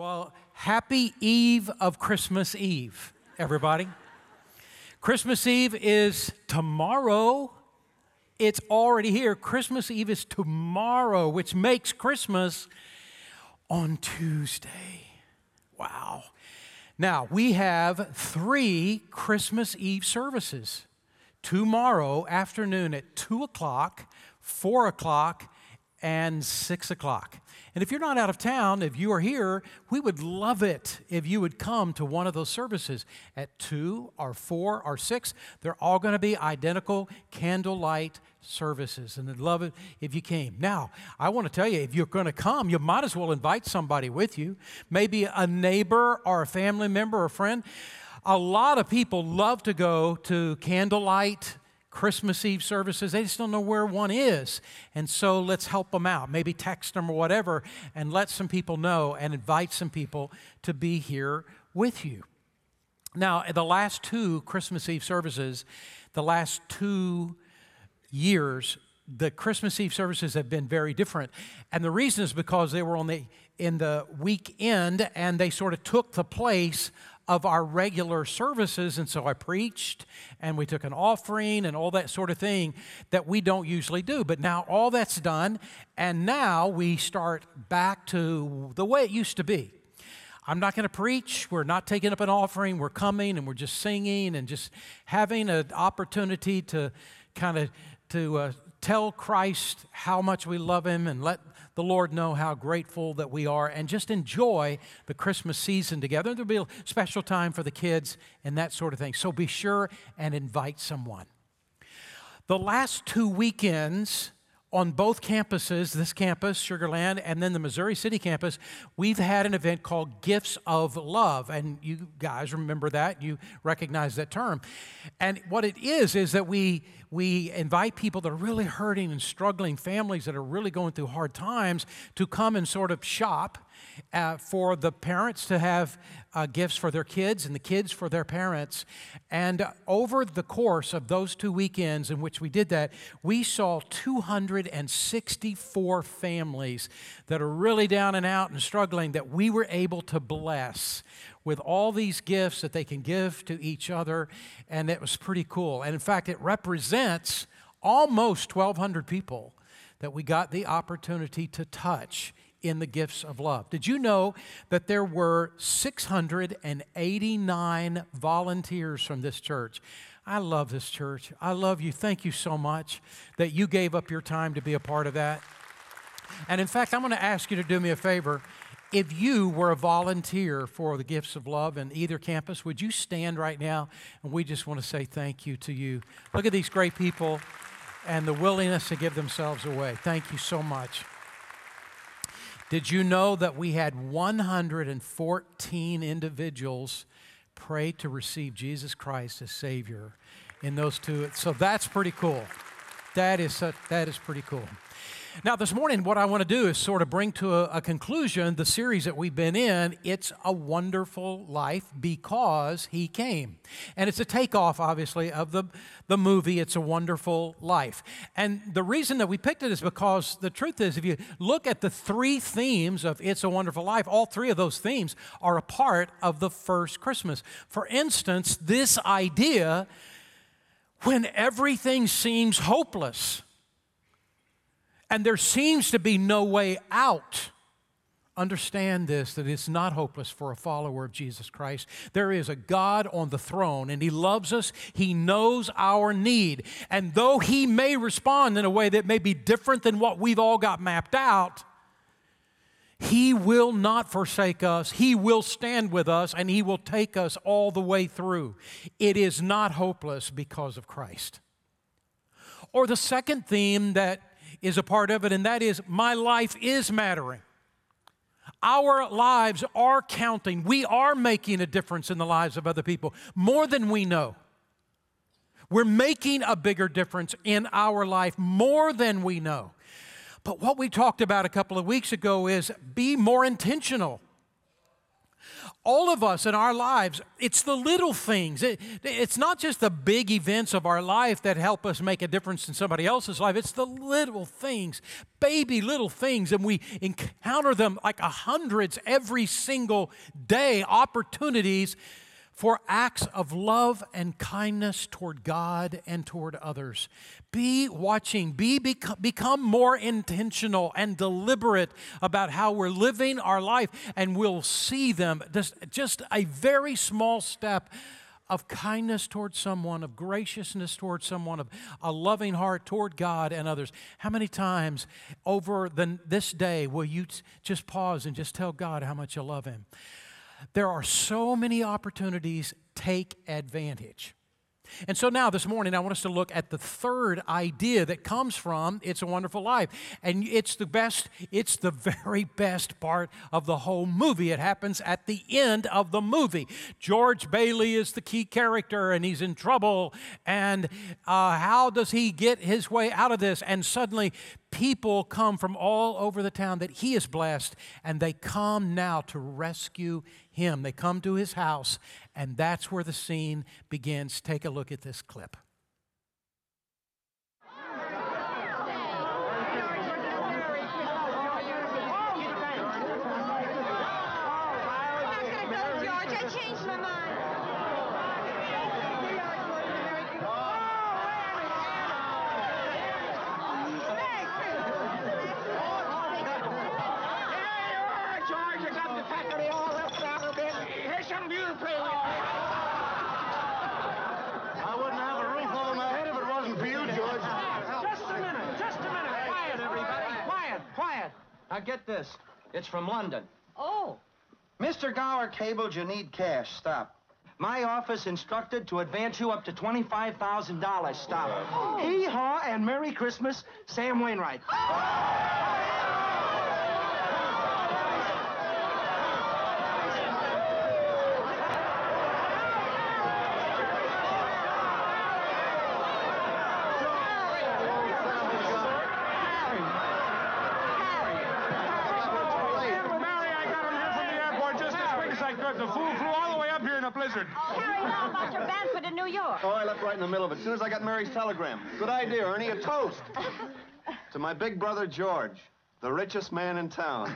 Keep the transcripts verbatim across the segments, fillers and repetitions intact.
Well, happy Eve of Christmas Eve, everybody. Christmas Eve is tomorrow. It's already here. Christmas Eve is tomorrow, which makes Christmas on Tuesday. Wow. Now, we have three Christmas Eve services. Tomorrow afternoon at two o'clock, four o'clock, and six o'clock. And if you're not out of town, if you are here, we would love it if you would come to one of those services at two or four or six. They're all going to be identical candlelight services, and I'd love it if you came. Now, I want to tell you, if you're going to come, you might as well invite somebody with you, maybe a neighbor or a family member or a friend. A lot of people love to go to candlelight Christmas Eve services. They just don't know where one is. And so let's help them out. Maybe text them or whatever and let some people know and invite some people to be here with you. Now, the last two Christmas Eve services, the last two years, the Christmas Eve services have been very different. And the reason is because they were on the in the weekend and they sort of took the place of our regular services, and so I preached, and we took an offering, and all that sort of thing that we don't usually do. But now all that's done, and now we start back to the way it used to be. I'm not going to preach. We're not taking up an offering. We're coming, and we're just singing, and just having an opportunity to kind of to uh, tell Christ how much we love Him, and let the Lord know how grateful that we are, and just enjoy the Christmas season together. There'll be a special time for the kids and that sort of thing. So be sure and invite someone. The last two weekends on both campuses, this campus, Sugarland, and then the Missouri City campus, we've had an event called Gifts of Love. And you guys remember that. You recognize that term. And what it is is that we we invite people that are really hurting and struggling, families that are really going through hard times, to come and sort of shop uh, for the parents to have uh, gifts for their kids and the kids for their parents. And uh, over the course of those two weekends in which we did that, we saw two hundred sixty-four families that are really down and out and struggling that we were able to bless with all these gifts that they can give to each other, and it was pretty cool. And in fact, it represents almost twelve hundred people that we got the opportunity to touch in the Gifts of Love. Did you know that there were six hundred eighty-nine volunteers from this church? I love this church. I love you. Thank you so much that you gave up your time to be a part of that. And in fact, I'm going to ask you to do me a favor. If you were a volunteer for the Gifts of Love in either campus, would you stand right now? And we just want to say thank you to you. Look at these great people and the willingness to give themselves away. Thank you so much. Did you know that we had one hundred fourteen individuals pray to receive Jesus Christ as Savior in those two? So that's pretty cool. That is such, that is pretty cool. Now, this morning, what I want to do is sort of bring to a, a conclusion the series that we've been in, It's a Wonderful Life, Because He Came. And it's a takeoff, obviously, of the, the movie, It's a Wonderful Life. And the reason that we picked it is because the truth is, if you look at the three themes of It's a Wonderful Life, all three of those themes are a part of the first Christmas. For instance, this idea, when everything seems hopeless, and there seems to be no way out. Understand this, that it's not hopeless for a follower of Jesus Christ. There is a God on the throne, and He loves us. He knows our need. And though He may respond in a way that may be different than what we've all got mapped out, He will not forsake us. He will stand with us, and He will take us all the way through. It is not hopeless because of Christ. Or the second theme that is a part of it, and that is, my life is mattering. Our lives are counting. We are making a difference in the lives of other people, more than we know. We're making a bigger difference in our life, more than we know. But what we talked about a couple of weeks ago is, be more intentional. All of us in our lives, it's the little things. It, it's not just the big events of our life that help us make a difference in somebody else's life. It's the little things, baby little things, and we encounter them like a hundreds every single day, opportunities for acts of love and kindness toward God and toward others. Be watching. Be become, become more intentional and deliberate about how we're living our life, and we'll see them. Just, just a very small step of kindness toward someone, of graciousness toward someone, of a loving heart toward God and others. How many times over the, this day will you t- just pause and just tell God how much you love Him? There are so many opportunities. Take advantage. And so now this morning, I want us to look at the third idea that comes from It's a Wonderful Life. And it's the best, it's the very best part of the whole movie. It happens at the end of the movie. George Bailey is the key character, and he's in trouble. And uh, how does he get his way out of this? And suddenly, people come from all over the town that he has blessed, and they come now to rescue him. They come to his house, and that's where the scene begins. Take a look at this clip. Now get this. It's from London. Oh. Mister Gower cabled you need cash. Stop. My office instructed to advance you up to twenty-five thousand dollars. Stop. Oh. Hee-haw and Merry Christmas, Sam Wainwright. Oh. The fool flew all the way up here in a blizzard. Oh, Harry, how about your Banford in New York? Oh, I left right in the middle of it as soon as I got Mary's telegram. Good idea, Ernie. A toast. To my big brother, George, the richest man in town.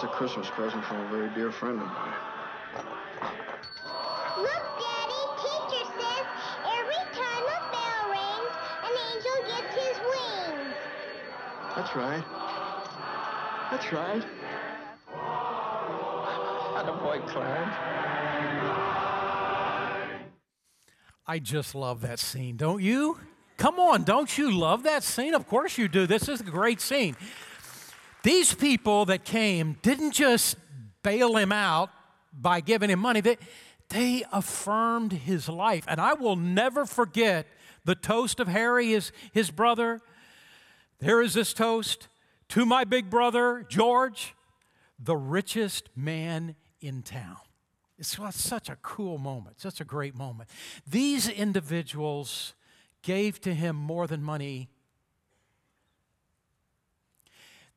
That's a Christmas present from a very dear friend of mine. Look, Daddy, teacher says every time a bell rings, an angel gets his wings. That's right. That's right. Attaboy, Clarence. I just love that scene, don't you? Come on, don't you love that scene? Of course you do. This is a great scene. These people that came didn't just bail him out by giving him money. They, they affirmed his life. And I will never forget the toast of Harry, his, his brother. There is this toast: to my big brother, George, the richest man in town. It's such a cool moment, such a great moment. These individuals gave to him more than money.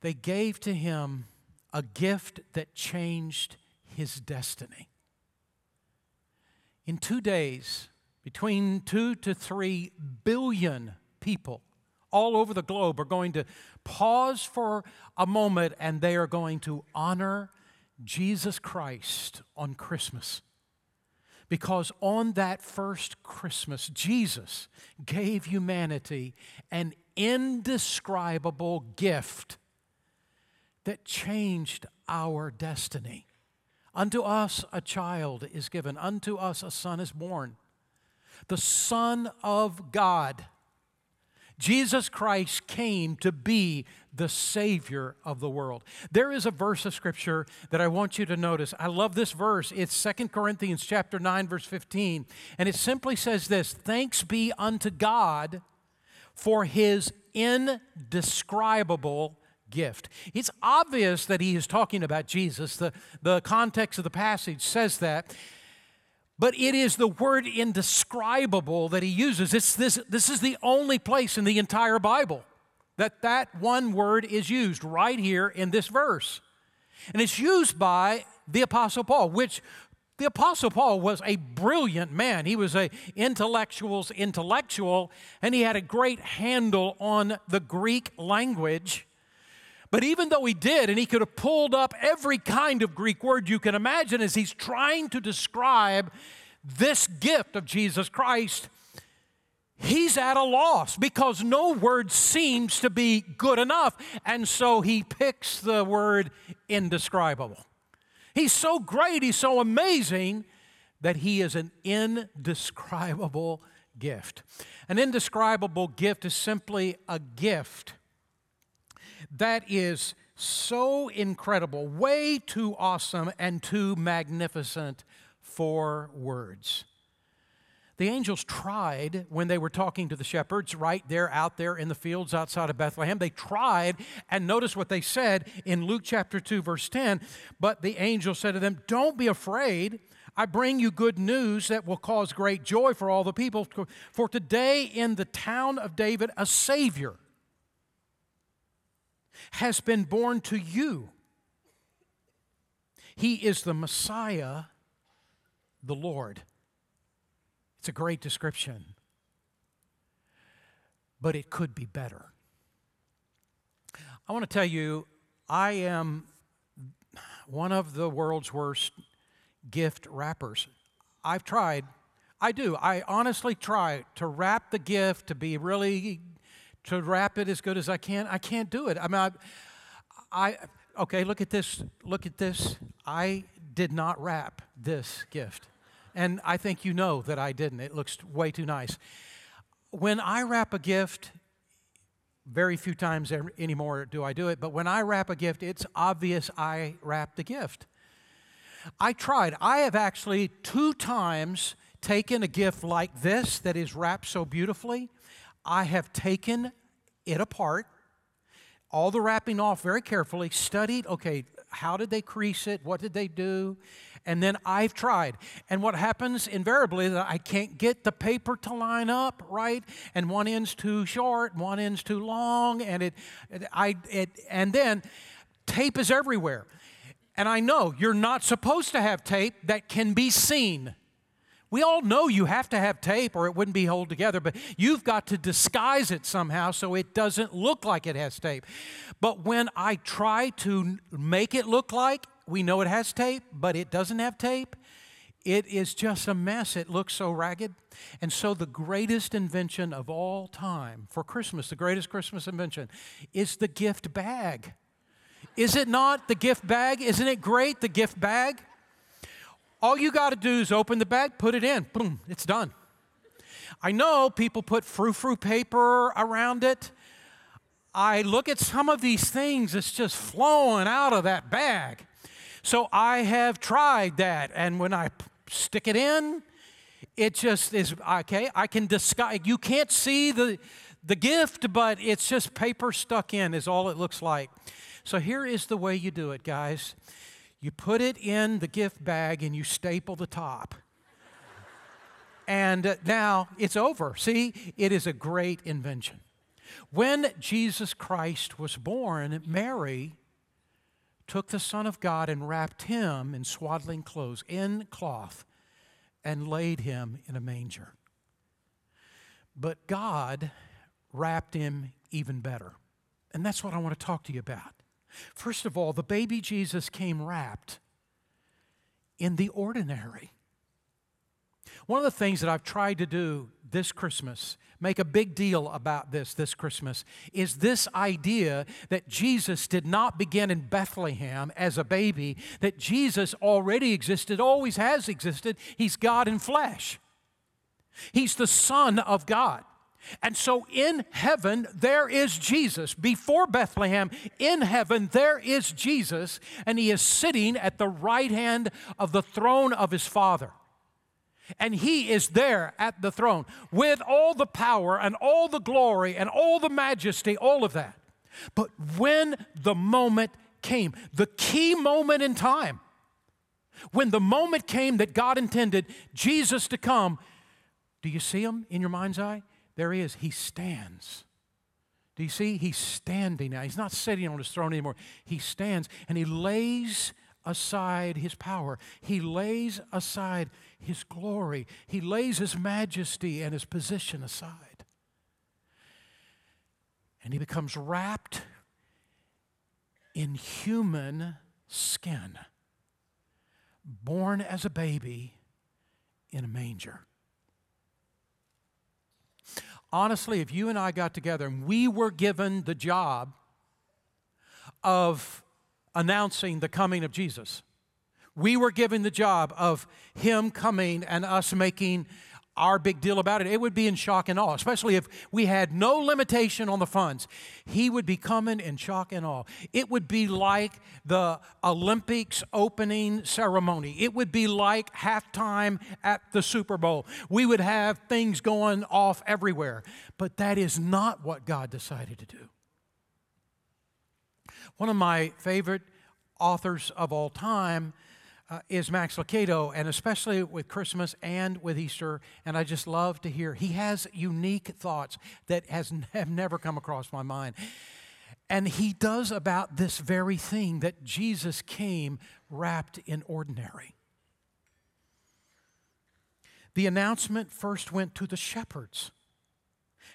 They gave to him a gift that changed his destiny. In two days, between two to three billion people all over the globe are going to pause for a moment, and they are going to honor Jesus Christ on Christmas. Because on that first Christmas, Jesus gave humanity an indescribable gift that changed our destiny. Unto us a child is given. Unto us a son is born. The Son of God. Jesus Christ came to be the Savior of the world. There is a verse of Scripture that I want you to notice. I love this verse. It's Second Corinthians chapter nine, verse fifteen. And it simply says this, "Thanks be unto God for His indescribable gift." It's obvious that he is talking about Jesus. The, the context of the passage says that. But it is the word indescribable that he uses. It's this, this is the only place in the entire Bible that that one word is used right here in this verse. And it's used by the Apostle Paul, which the Apostle Paul was a brilliant man. He was an intellectual's intellectual, and he had a great handle on the Greek language. But even though he did, and he could have pulled up every kind of Greek word you can imagine as he's trying to describe this gift of Jesus Christ, he's at a loss because no word seems to be good enough. And so he picks the word indescribable. He's so great, he's so amazing that he is an indescribable gift. An indescribable gift is simply a gift that is so incredible, way too awesome and too magnificent for words. The angels tried when they were talking to the shepherds right there out there in the fields outside of Bethlehem. They tried, and notice what they said in Luke chapter two, verse ten. But the angel said to them, "Don't be afraid. I bring you good news that will cause great joy for all the people. For today in the town of David, a Savior has been born to you. He is the Messiah, the Lord." It's a great description, but it could be better. I want to tell you, I am one of the world's worst gift wrappers. I've tried. I do. I honestly try to wrap the gift to be really to wrap it as good as I can. I can't do it. I mean, I, I, okay, look at this, look at this. I did not wrap this gift. And I think you know that I didn't. It looks way too nice. When I wrap a gift, very few times anymore do I do it, but when I wrap a gift, it's obvious I wrapped the gift. I tried. I have actually two times taken a gift like this that is wrapped so beautifully. I have taken it apart, all the wrapping off very carefully, studied, okay, how did they crease it? What did they do? And then I've tried. And what happens invariably is that I can't get the paper to line up right, and one end's too short, one end's too long, and it, it I, it, and then tape is everywhere. And I know you're not supposed to have tape that can be seen. We all know you have to have tape or it wouldn't be held together, but you've got to disguise it somehow so it doesn't look like it has tape. But when I try to make it look like we know it has tape, but it doesn't have tape, it is just a mess. It looks so ragged. And so the greatest invention of all time for Christmas, the greatest Christmas invention, is the gift bag. Is it not the gift bag? Isn't it great, the gift bag? All you got to do is open the bag, put it in, boom, it's done. I know people put frou-frou paper around it. I look at some of these things, it's just flowing out of that bag. So I have tried that, and when I stick it in, it just is, okay, I can disguise, you can't see the, the gift, but it's just paper stuck in is all it looks like. So here is the way you do it, guys. You put it in the gift bag and you staple the top. And now it's over. See, it is a great invention. When Jesus Christ was born, Mary took the Son of God and wrapped him in swaddling clothes, in cloth, and laid him in a manger. But God wrapped him even better. And that's what I want to talk to you about. First of all, the baby Jesus came wrapped in the ordinary. One of the things that I've tried to do this Christmas, make a big deal about this this Christmas, is this idea that Jesus did not begin in Bethlehem as a baby, that Jesus already existed, always has existed. He's God in flesh. He's the Son of God. And so in heaven, there is Jesus. Before Bethlehem, in heaven, there is Jesus, and he is sitting at the right hand of the throne of his Father. And he is there at the throne with all the power and all the glory and all the majesty, all of that. But when the moment came, the key moment in time, when the moment came that God intended Jesus to come, do you see him in your mind's eye? There he is. He stands. Do you see? He's standing now. He's not sitting on his throne anymore. He stands and he lays aside his power. He lays aside his glory. He lays his majesty and his position aside. And he becomes wrapped in human skin, born as a baby in a manger. Honestly, if you and I got together and we were given the job of announcing the coming of Jesus, we were given the job of him coming and us making our big deal about it, it would be in shock and awe, especially if we had no limitation on the funds. He would be coming in shock and awe. It would be like the Olympics opening ceremony. It would be like halftime at the Super Bowl. We would have things going off everywhere. But that is not what God decided to do. One of my favorite authors of all time Uh, is Max Lucado, and especially with Christmas and with Easter, and I just love to hear. He has unique thoughts that has n- have never come across my mind. And he does about this very thing, that Jesus came wrapped in ordinary. The announcement first went to the shepherds.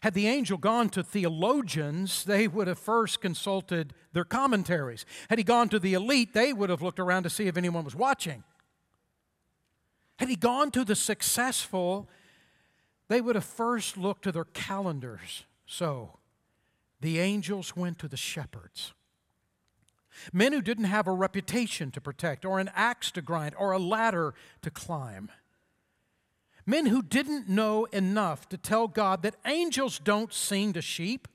Had the angel gone to theologians, they would have first consulted their commentaries. Had he gone to the elite, they would have looked around to see if anyone was watching. Had he gone to the successful, they would have first looked to their calendars. So the angels went to the shepherds. Men who didn't have a reputation to protect, or an axe to grind, or a ladder to climb. Men who didn't know enough to tell God that angels don't sing to sheep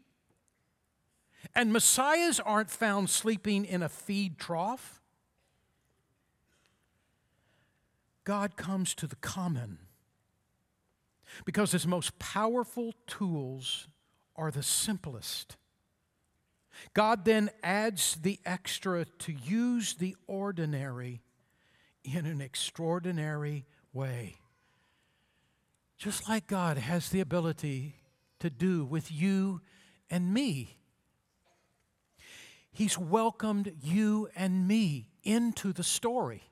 and messiahs aren't found sleeping in a feed trough. God comes to the common because his most powerful tools are the simplest. God then adds the extra to use the ordinary in an extraordinary way. Just like God has the ability to do with you and me. He's welcomed you and me into the story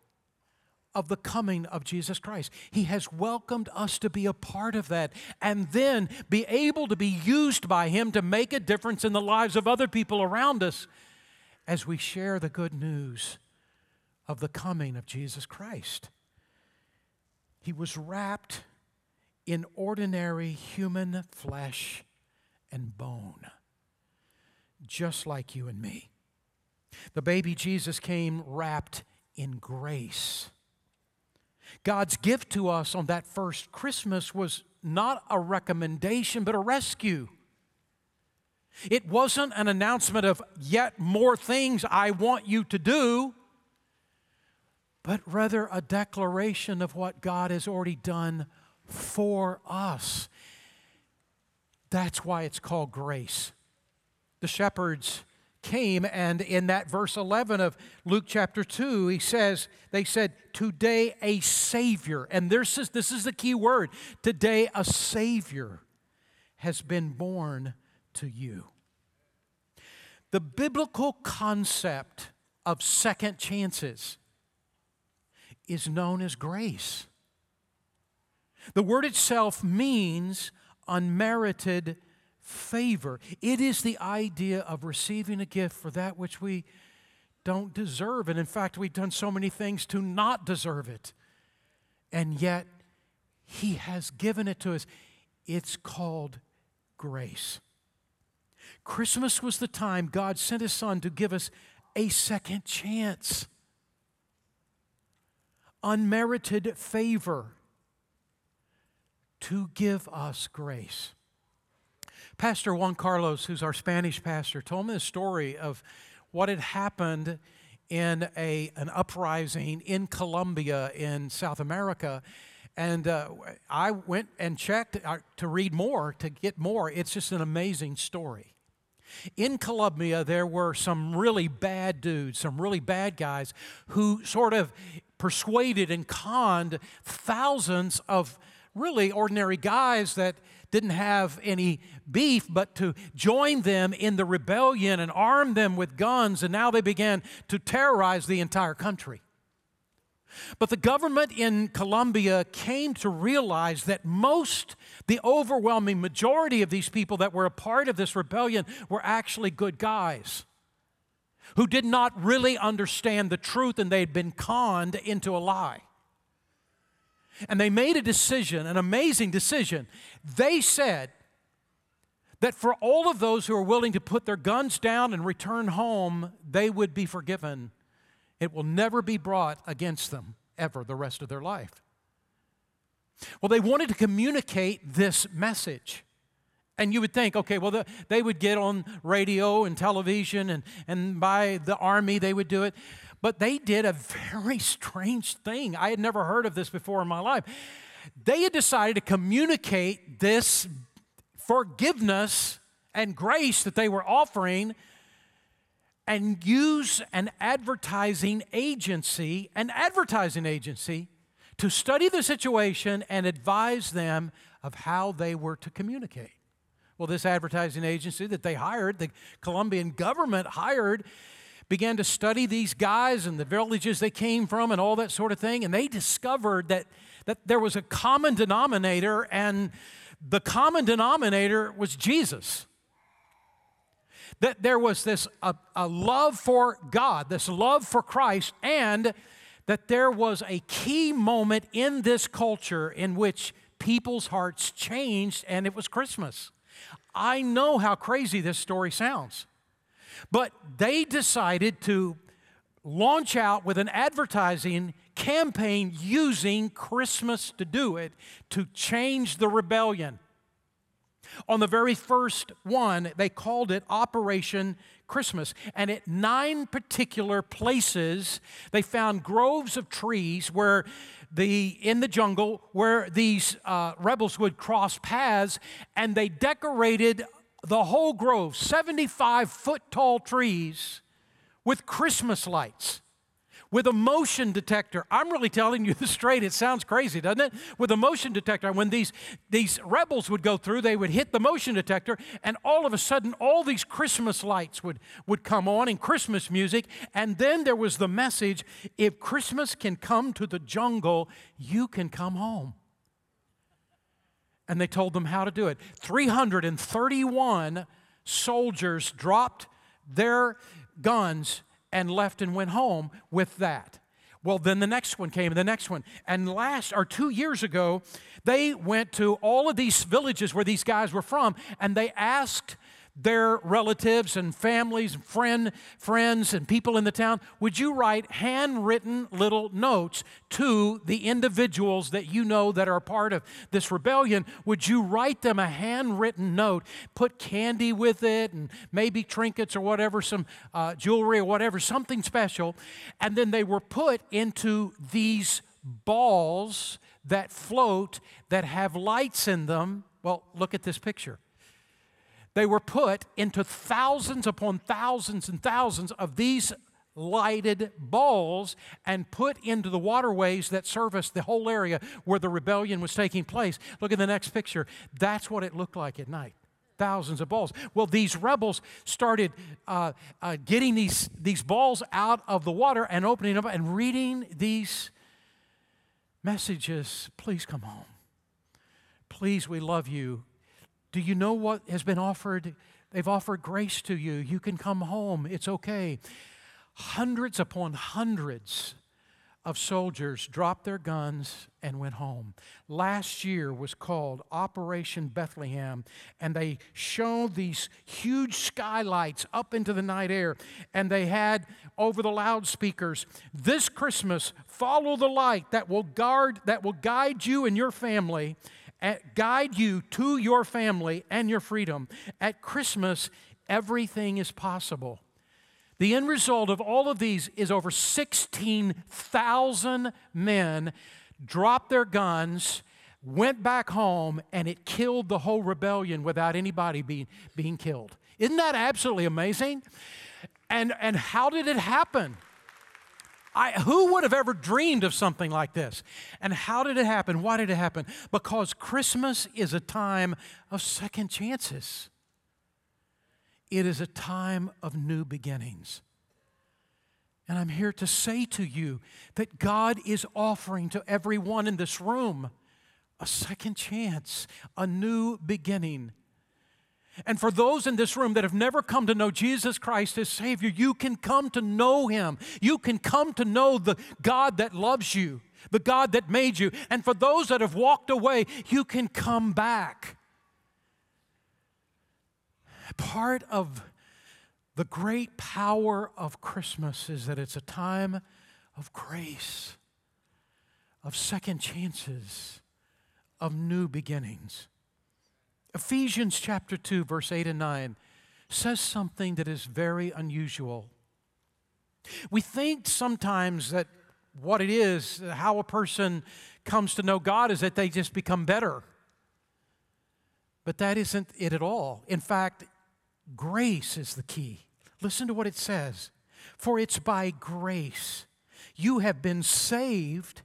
of the coming of Jesus Christ. He has welcomed us to be a part of that and then be able to be used by him to make a difference in the lives of other people around us as we share the good news of the coming of Jesus Christ. He was wrapped in ordinary human flesh and bone, just like you and me. The baby Jesus came wrapped in grace. God's gift to us on that first Christmas was not a recommendation, but a rescue. It wasn't an announcement of yet more things I want you to do, but rather a declaration of what God has already done for us. That's why it's called grace. The shepherds came, and in that verse eleven of Luke chapter two, he says, they said, today a Savior, and this is, this is the key word, today a Savior has been born to you. The biblical concept of second chances is known as grace. The word itself means unmerited favor. It is the idea of receiving a gift for that which we don't deserve. And in fact, we've done so many things to not deserve it. And yet, he has given it to us. It's called grace. Christmas was the time God sent his Son to give us a second chance. Unmerited favor. To give us grace. Pastor Juan Carlos, who's our Spanish pastor, told me the story of what had happened in a an uprising in Colombia in South America. And uh, I went and checked to read more, to get more. It's just an amazing story. In Colombia, there were some really bad dudes, some really bad guys who sort of persuaded and conned thousands of really ordinary guys that didn't have any beef, but to join them in the rebellion and arm them with guns, and now they began to terrorize the entire country. But the government in Colombia came to realize that most, the overwhelming majority of these people that were a part of this rebellion were actually good guys who did not really understand the truth, and they had been conned into a lie. And they made a decision, an amazing decision. They said that for all of those who are willing to put their guns down and return home, they would be forgiven. It will never be brought against them ever the rest of their life. Well, they wanted to communicate this message. And you would think, okay, well, the, they would get on radio and television, and, and by the army they would do it. But they did a very strange thing. I had never heard of this before in my life. They had decided to communicate this forgiveness and grace that they were offering, and use an advertising agency, an advertising agency, to study the situation and advise them of how they were to communicate. Well, this advertising agency that they hired, the Colombian government hired, began to study these guys and the villages they came from and all that sort of thing, and they discovered that, that there was a common denominator, and the common denominator was Jesus. That there was this a, a love for God, this love for Christ, and that there was a key moment in this culture in which people's hearts changed, and it was Christmas. I know how crazy this story sounds, but they decided to launch out with an advertising campaign using Christmas to do it, to change the rebellion. On the very first one, they called it Operation Christmas. And at nine particular places, they found groves of trees where the in the jungle where these uh, rebels would cross paths, and they decorated the whole grove, seventy-five foot tall trees, with Christmas lights, with a motion detector. I'm really telling you this straight. It sounds crazy, doesn't it? With a motion detector. When these, these rebels would go through, they would hit the motion detector, and all of a sudden, all these Christmas lights would, would come on, and Christmas music. And then there was the message, if Christmas can come to the jungle, you can come home. And they told them how to do it. three hundred thirty-one soldiers dropped their guns and left and went home with that. Well, then the next one came, and the next one. And last, or two years ago, they went to all of these villages where these guys were from, and they asked their relatives and families and friend, friends and people in the town, would you write handwritten little notes to the individuals that you know that are part of this rebellion? Would you write them a handwritten note, put candy with it and maybe trinkets or whatever, some uh, jewelry or whatever, something special, and then they were put into these balls that float, that have lights in them. Well, look at this picture. They were put into thousands upon thousands and thousands of these lighted balls and put into the waterways that serviced the whole area where the rebellion was taking place. Look at the next picture. That's what it looked like at night. Thousands of balls. Well, these rebels started uh, uh, getting these, these balls out of the water and opening them up and reading these messages. Please come home. Please, we love you. Do you know what has been offered? They've offered grace to you. You can come home. It's okay. Hundreds upon hundreds of soldiers dropped their guns and went home. Last year was called Operation Bethlehem, and they shone these huge skylights up into the night air, and they had over the loudspeakers, this Christmas, follow the light that will guard, that will guide you and your family at, guide you to your family and your freedom. At Christmas, everything is possible. The end result of all of these is over sixteen thousand men dropped their guns, went back home, and it killed the whole rebellion without anybody being, being killed. Isn't that absolutely amazing? And, and how did it happen? I, who would have ever dreamed of something like this? And how did it happen? Why did it happen? Because Christmas is a time of second chances. It is a time of new beginnings. And I'm here to say to you that God is offering to everyone in this room a second chance, a new beginning. And for those in this room that have never come to know Jesus Christ as Savior, you can come to know Him. You can come to know the God that loves you, the God that made you. And for those that have walked away, you can come back. Part of the great power of Christmas is that it's a time of grace, of second chances, of new beginnings. Ephesians chapter two, verse eight and nine says something that is very unusual. We think sometimes that what it is, how a person comes to know God, is that they just become better. But that isn't it at all. In fact, grace is the key. Listen to what it says. For it's by grace you have been saved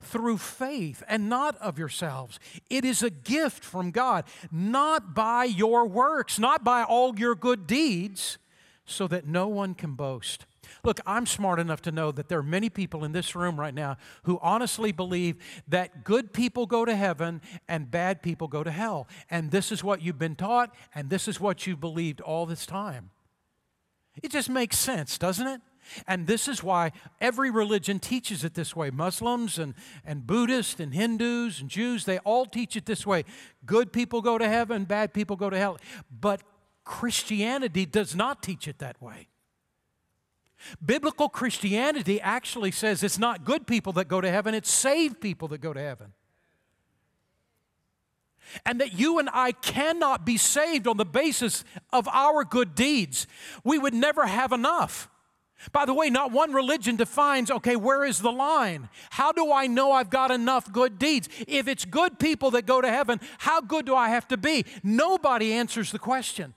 through faith, and not of yourselves. It is a gift from God, not by your works, not by all your good deeds, so that no one can boast. Look, I'm smart enough to know that there are many people in this room right now who honestly believe that good people go to heaven and bad people go to hell. And this is what you've been taught, and this is what you believed all this time. It just makes sense, doesn't it? And this is why every religion teaches it this way. Muslims and, and Buddhists and Hindus and Jews, they all teach it this way. Good people go to heaven, bad people go to hell. But Christianity does not teach it that way. Biblical Christianity actually says it's not good people that go to heaven, it's saved people that go to heaven. And that you and I cannot be saved on the basis of our good deeds. We would never have enough. By the way, not one religion defines, okay, where is the line? How do I know I've got enough good deeds? If it's good people that go to heaven, how good do I have to be? Nobody answers the question.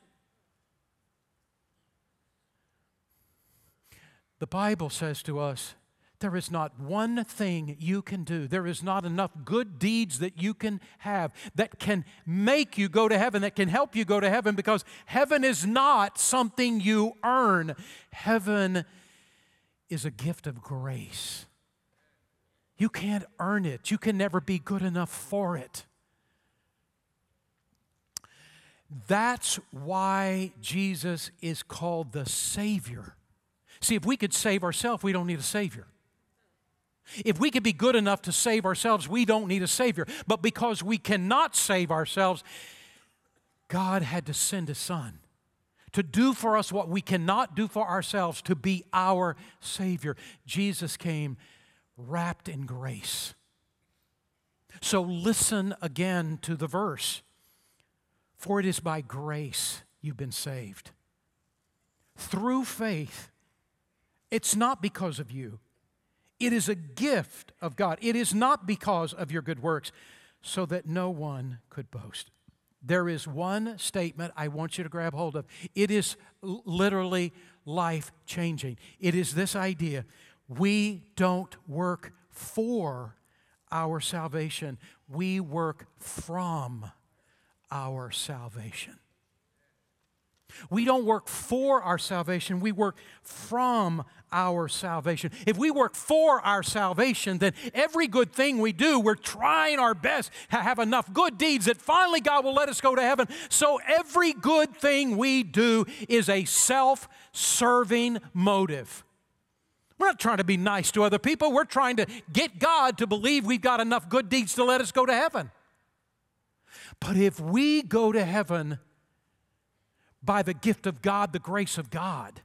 The Bible says to us, there is not one thing you can do. There is not enough good deeds that you can have that can make you go to heaven, that can help you go to heaven, because heaven is not something you earn. Heaven is a gift of grace. You can't earn it. You can never be good enough for it. That's why Jesus is called the Savior. See, if we could save ourselves, we don't need a Savior. If we could be good enough to save ourselves, we don't need a Savior. But because we cannot save ourselves, God had to send His Son to do for us what we cannot do for ourselves, to be our Savior. Jesus came wrapped in grace. So listen again to the verse. For it is by grace you've been saved, through faith. It's not because of you. It is a gift of God. It is not because of your good works, so that no one could boast. There is one statement I want you to grab hold of. It is literally life-changing. It is this idea: we don't work for our salvation. We work from our salvation. We don't work for our salvation. We work from our salvation. If we work for our salvation, then every good thing we do, we're trying our best to have enough good deeds that finally God will let us go to heaven. So every good thing we do is a self-serving motive. We're not trying to be nice to other people. We're trying to get God to believe we've got enough good deeds to let us go to heaven. But if we go to heaven by the gift of God, the grace of God,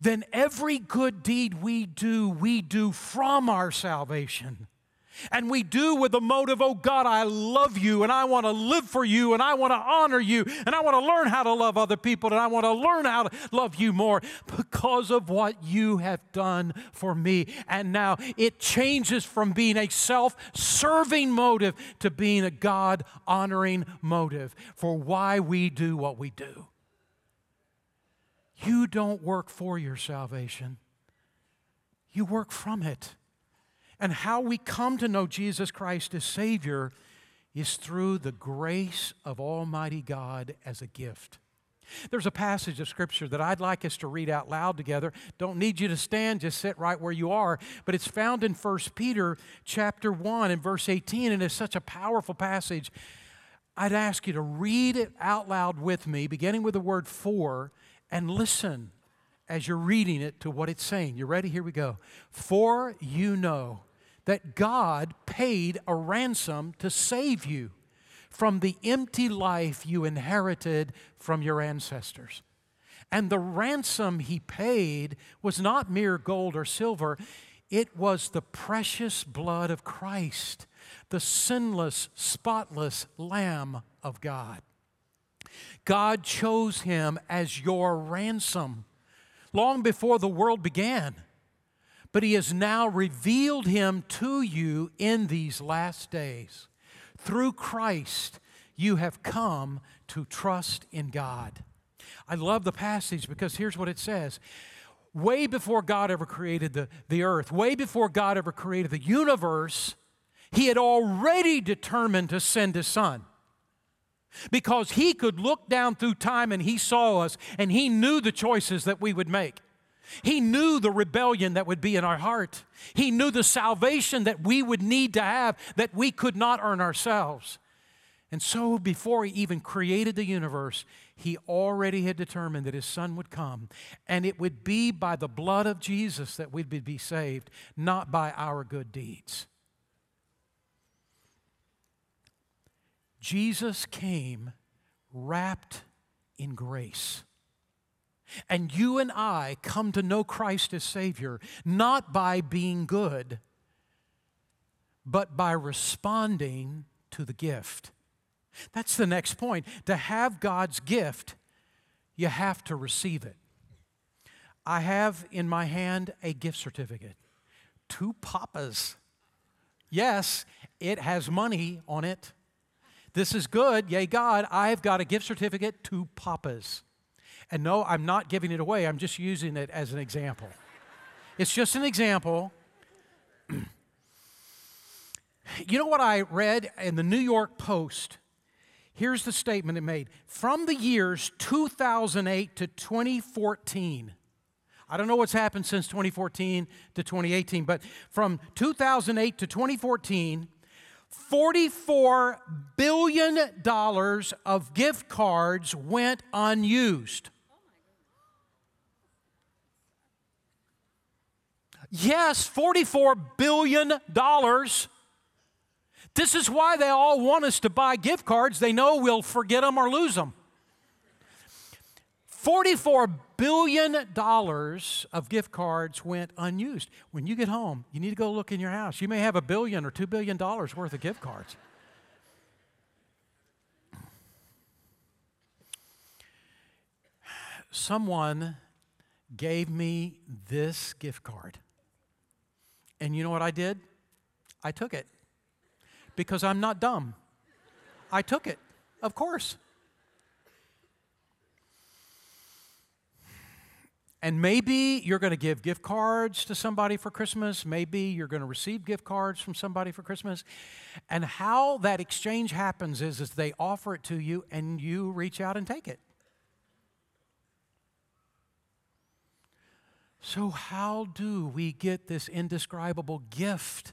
then every good deed we do, we do from our salvation. And we do with the motive, oh God, I love you, and I want to live for you, and I want to honor you, and I want to learn how to love other people, and I want to learn how to love you more because of what you have done for me. And now it changes from being a self-serving motive to being a God-honoring motive for why we do what we do. You don't work for your salvation. You work from it. And how we come to know Jesus Christ as Savior is through the grace of Almighty God as a gift. There's a passage of Scripture that I'd like us to read out loud together. Don't need you to stand, just sit right where you are. But it's found in First Peter chapter one and verse eighteen, and it's such a powerful passage. I'd ask you to read it out loud with me, beginning with the word for, and listen as you're reading it to what it's saying. You ready? Here we go. For you know that God paid a ransom to save you from the empty life you inherited from your ancestors. And the ransom he paid was not mere gold or silver. It was the precious blood of Christ, the sinless, spotless Lamb of God. God chose him as your ransom long before the world began, but he has now revealed him to you in these last days. Through Christ, you have come to trust in God. I love the passage because here's what it says. Way before God ever created the, the earth, way before God ever created the universe, he had already determined to send his son. Because he could look down through time and he saw us and he knew the choices that we would make. He knew the rebellion that would be in our heart. He knew the salvation that we would need to have that we could not earn ourselves. And so before he even created the universe, he already had determined that his son would come. And it would be by the blood of Jesus that we would be saved, not by our good deeds. Jesus came wrapped in grace. And you and I come to know Christ as Savior, not by being good, but by responding to the gift. That's the next point. To have God's gift, you have to receive it. I have in my hand a gift certificate. Two Papa's. Yes, it has money on it. This is good, yay God, I've got a gift certificate to Papa's. And no, I'm not giving it away, I'm just using it as an example. It's just an example. You know what I read in the New York Post? Here's the statement it made. From the years two thousand eight to twenty fourteen, I don't know what's happened since twenty fourteen to twenty eighteen, but from two thousand eight to twenty fourteen, forty-four billion dollars of gift cards went unused. Yes, forty-four billion dollars. This is why they all want us to buy gift cards. They know we'll forget them or lose them. forty-four billion dollars of gift cards went unused. When you get home, you need to go look in your house. You may have a billion or two billion dollars worth of gift cards. Someone gave me this gift card. And you know what I did? I took it. Because I'm not dumb. I took it, of course. And maybe you're going to give gift cards to somebody for Christmas. Maybe you're going to receive gift cards from somebody for Christmas. And how that exchange happens is, is they offer it to you and you reach out and take it. So how do we get this indescribable gift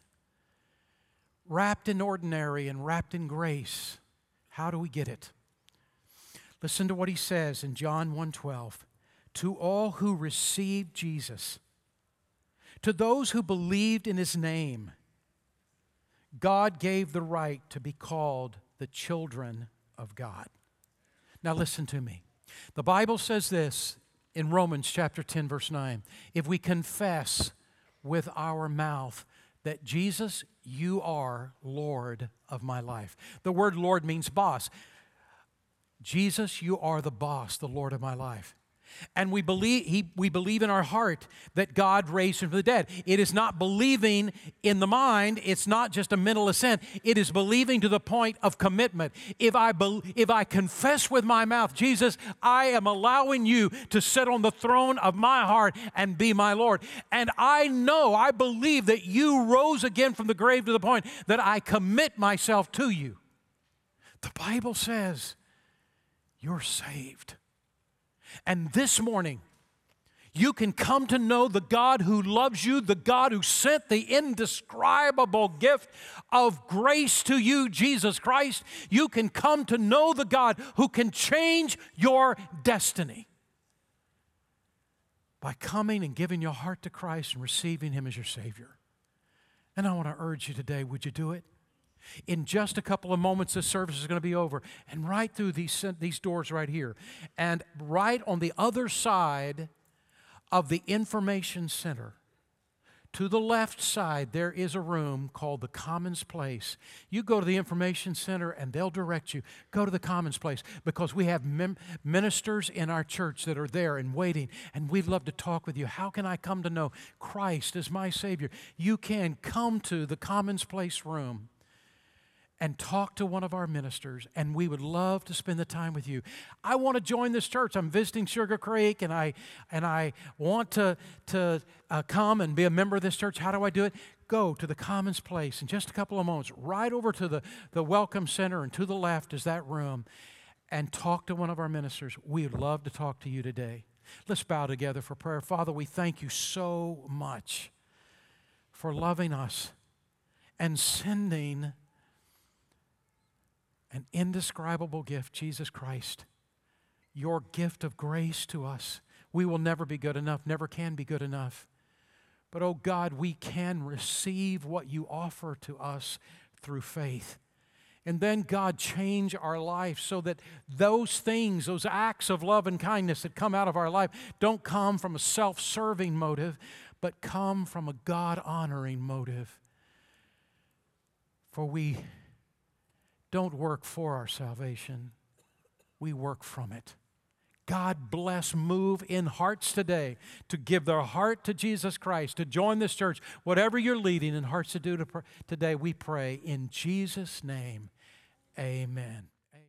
wrapped in ordinary and wrapped in grace? How do we get it? Listen to what he says in John one twelve. To all who received Jesus, to those who believed in his name, God gave the right to be called the children of God. Now listen to me. The Bible says this in Romans chapter ten, verse nine. If we confess with our mouth that Jesus, you are Lord of my life. The word Lord means boss. Jesus, you are the boss, the Lord of my life. And we believe, he, we believe in our heart that God raised him from the dead. It is not believing in the mind. It's not just a mental assent. It is believing to the point of commitment. If I, be, if I confess with my mouth, Jesus, I am allowing you to sit on the throne of my heart and be my Lord. And I know, I believe that you rose again from the grave to the point that I commit myself to you. The Bible says you're saved. And this morning, you can come to know the God who loves you, the God who sent the indescribable gift of grace to you, Jesus Christ. You can come to know the God who can change your destiny by coming and giving your heart to Christ and receiving Him as your Savior. And I want to urge you today, would you do it? In just a couple of moments, this service is going to be over. And right through these, these doors right here, and right on the other side of the information center, to the left side, there is a room called the Commons Place. You go to the information center and they'll direct you. Go to the Commons Place, because we have mem- ministers in our church that are there and waiting, and we'd love to talk with you. How can I come to know Christ as my Savior? You can come to the Commons Place room and talk to one of our ministers, and we would love to spend the time with you. I want to join this church. I'm visiting Sugar Creek, and I and I want to, to uh, come and be a member of this church. How do I do it? Go to the Commons Place in just a couple of moments, right over to the, the Welcome Center, and to the left is that room, and talk to one of our ministers. We would love to talk to you today. Let's bow together for prayer. Father, we thank you so much for loving us and sending an indescribable gift, Jesus Christ, your gift of grace to us. We will never be good enough, never can be good enough. But, oh God, we can receive what you offer to us through faith. And then, God, change our life so that those things, those acts of love and kindness that come out of our life don't come from a self-serving motive, but come from a God-honoring motive. For we don't work for our salvation. We work from it. God bless, move in hearts today to give their heart to Jesus Christ, to join this church. Whatever you're leading in hearts to do today, we pray in Jesus' name, amen.